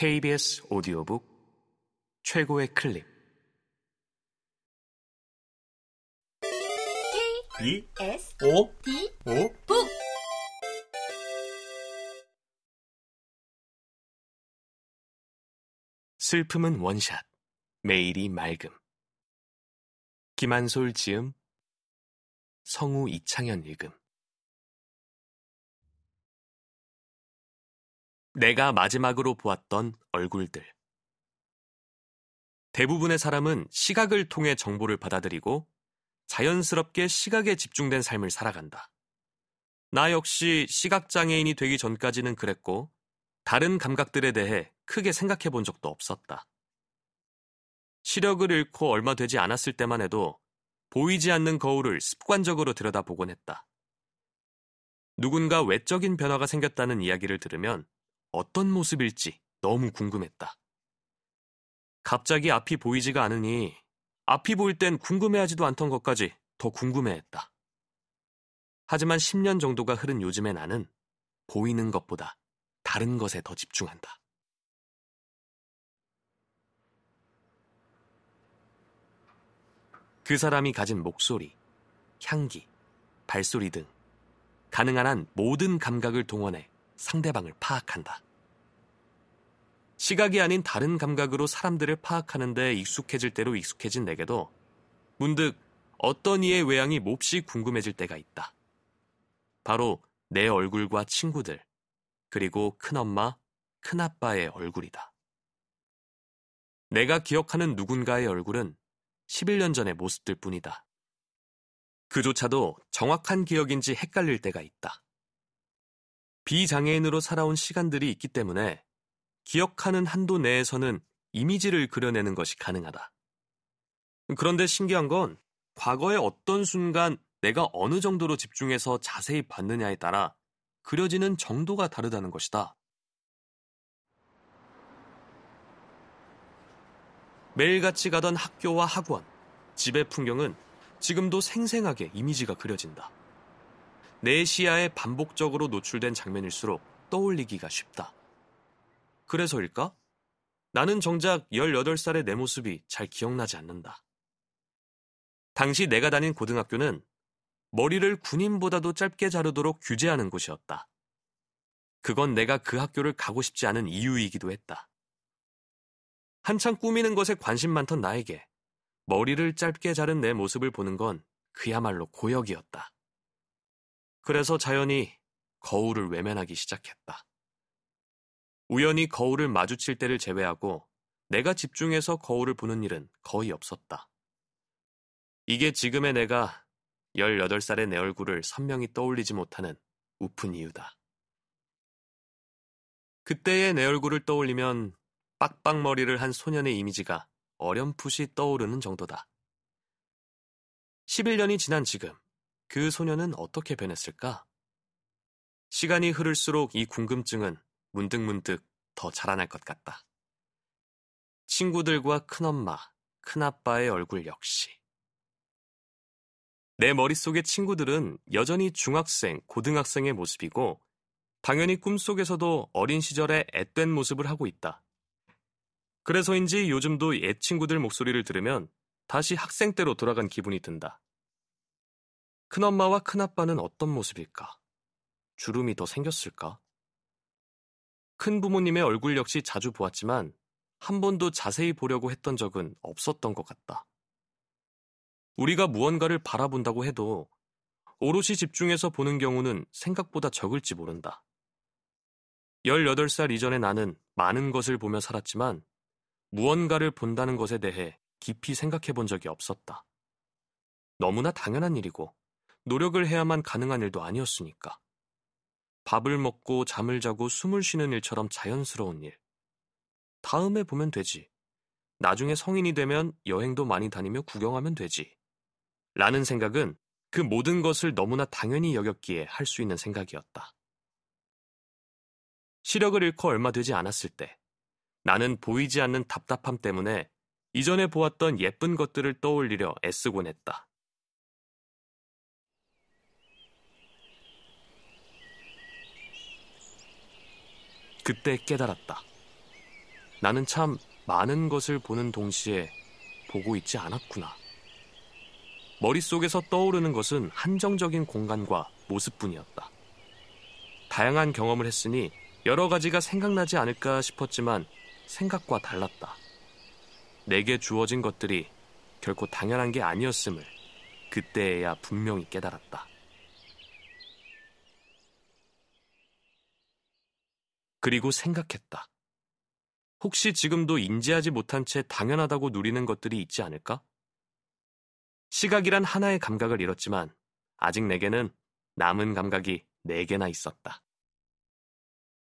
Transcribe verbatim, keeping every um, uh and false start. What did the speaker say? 케이비에스 오디오북 최고의 클립 케이비에스 오디오북 슬픔은 원샷, 매일이 맑음 김한솔 지음, 성우 이창현 읽음 내가 마지막으로 보았던 얼굴들. 대부분의 사람은 시각을 통해 정보를 받아들이고 자연스럽게 시각에 집중된 삶을 살아간다. 나 역시 시각장애인이 되기 전까지는 그랬고 다른 감각들에 대해 크게 생각해 본 적도 없었다. 시력을 잃고 얼마 되지 않았을 때만 해도 보이지 않는 거울을 습관적으로 들여다보곤 했다. 누군가 외적인 변화가 생겼다는 이야기를 들으면 어떤 모습일지 너무 궁금했다. 갑자기 앞이 보이지가 않으니 앞이 보일 땐 궁금해하지도 않던 것까지 더 궁금해했다. 하지만 십 년 정도가 흐른 요즘의 나는 보이는 것보다 다른 것에 더 집중한다. 그 사람이 가진 목소리, 향기, 발소리 등 가능한 한 모든 감각을 동원해 상대방을 파악한다. 시각이 아닌 다른 감각으로 사람들을 파악하는 데 익숙해질 대로 익숙해진 내게도 문득 어떤 이의 외향이 몹시 궁금해질 때가 있다. 바로 내 얼굴과 친구들, 그리고 큰엄마, 큰아빠의 얼굴이다. 내가 기억하는 누군가의 얼굴은 십일 년 전의 모습들 뿐이다. 그조차도 정확한 기억인지 헷갈릴 때가 있다. 비장애인으로 살아온 시간들이 있기 때문에 기억하는 한도 내에서는 이미지를 그려내는 것이 가능하다. 그런데 신기한 건 과거의 어떤 순간 내가 어느 정도로 집중해서 자세히 봤느냐에 따라 그려지는 정도가 다르다는 것이다. 매일같이 가던 학교와 학원, 집의 풍경은 지금도 생생하게 이미지가 그려진다. 내 시야에 반복적으로 노출된 장면일수록 떠올리기가 쉽다. 그래서일까? 나는 정작 열여덟 살의 내 모습이 잘 기억나지 않는다. 당시 내가 다닌 고등학교는 머리를 군인보다도 짧게 자르도록 규제하는 곳이었다. 그건 내가 그 학교를 가고 싶지 않은 이유이기도 했다. 한창 꾸미는 것에 관심 많던 나에게 머리를 짧게 자른 내 모습을 보는 건 그야말로 고역이었다. 그래서 자연히 거울을 외면하기 시작했다. 우연히 거울을 마주칠 때를 제외하고 내가 집중해서 거울을 보는 일은 거의 없었다. 이게 지금의 내가 열여덟 살의 내 얼굴을 선명히 떠올리지 못하는 우픈 이유다. 그때의 내 얼굴을 떠올리면 빡빡머리를 한 소년의 이미지가 어렴풋이 떠오르는 정도다. 십일 년이 지난 지금 그 소녀는 어떻게 변했을까? 시간이 흐를수록 이 궁금증은 문득문득 더 자라날 것 같다. 친구들과 큰엄마, 큰아빠의 얼굴 역시. 내 머릿속의 친구들은 여전히 중학생, 고등학생의 모습이고 당연히 꿈속에서도 어린 시절의 앳된 모습을 하고 있다. 그래서인지 요즘도 옛 친구들 목소리를 들으면 다시 학생 때로 돌아간 기분이 든다. 큰엄마와 큰아빠는 어떤 모습일까? 주름이 더 생겼을까? 큰부모님의 얼굴 역시 자주 보았지만 한 번도 자세히 보려고 했던 적은 없었던 것 같다. 우리가 무언가를 바라본다고 해도 오롯이 집중해서 보는 경우는 생각보다 적을지 모른다. 열여덟 살 이전의 나는 많은 것을 보며 살았지만 무언가를 본다는 것에 대해 깊이 생각해 본 적이 없었다. 너무나 당연한 일이고 노력을 해야만 가능한 일도 아니었으니까. 밥을 먹고 잠을 자고 숨을 쉬는 일처럼 자연스러운 일. 다음에 보면 되지. 나중에 성인이 되면 여행도 많이 다니며 구경하면 되지. 라는 생각은 그 모든 것을 너무나 당연히 여겼기에 할 수 있는 생각이었다. 시력을 잃고 얼마 되지 않았을 때 나는 보이지 않는 답답함 때문에 이전에 보았던 예쁜 것들을 떠올리려 애쓰곤 했다. 그때 깨달았다. 나는 참 많은 것을 보는 동시에 보고 있지 않았구나. 머릿속에서 떠오르는 것은 한정적인 공간과 모습뿐이었다. 다양한 경험을 했으니 여러 가지가 생각나지 않을까 싶었지만 생각과 달랐다. 내게 주어진 것들이 결코 당연한 게 아니었음을 그때에야 분명히 깨달았다. 그리고 생각했다. 혹시 지금도 인지하지 못한 채 당연하다고 누리는 것들이 있지 않을까? 시각이란 하나의 감각을 잃었지만 아직 내게는 남은 감각이 네 개나 있었다.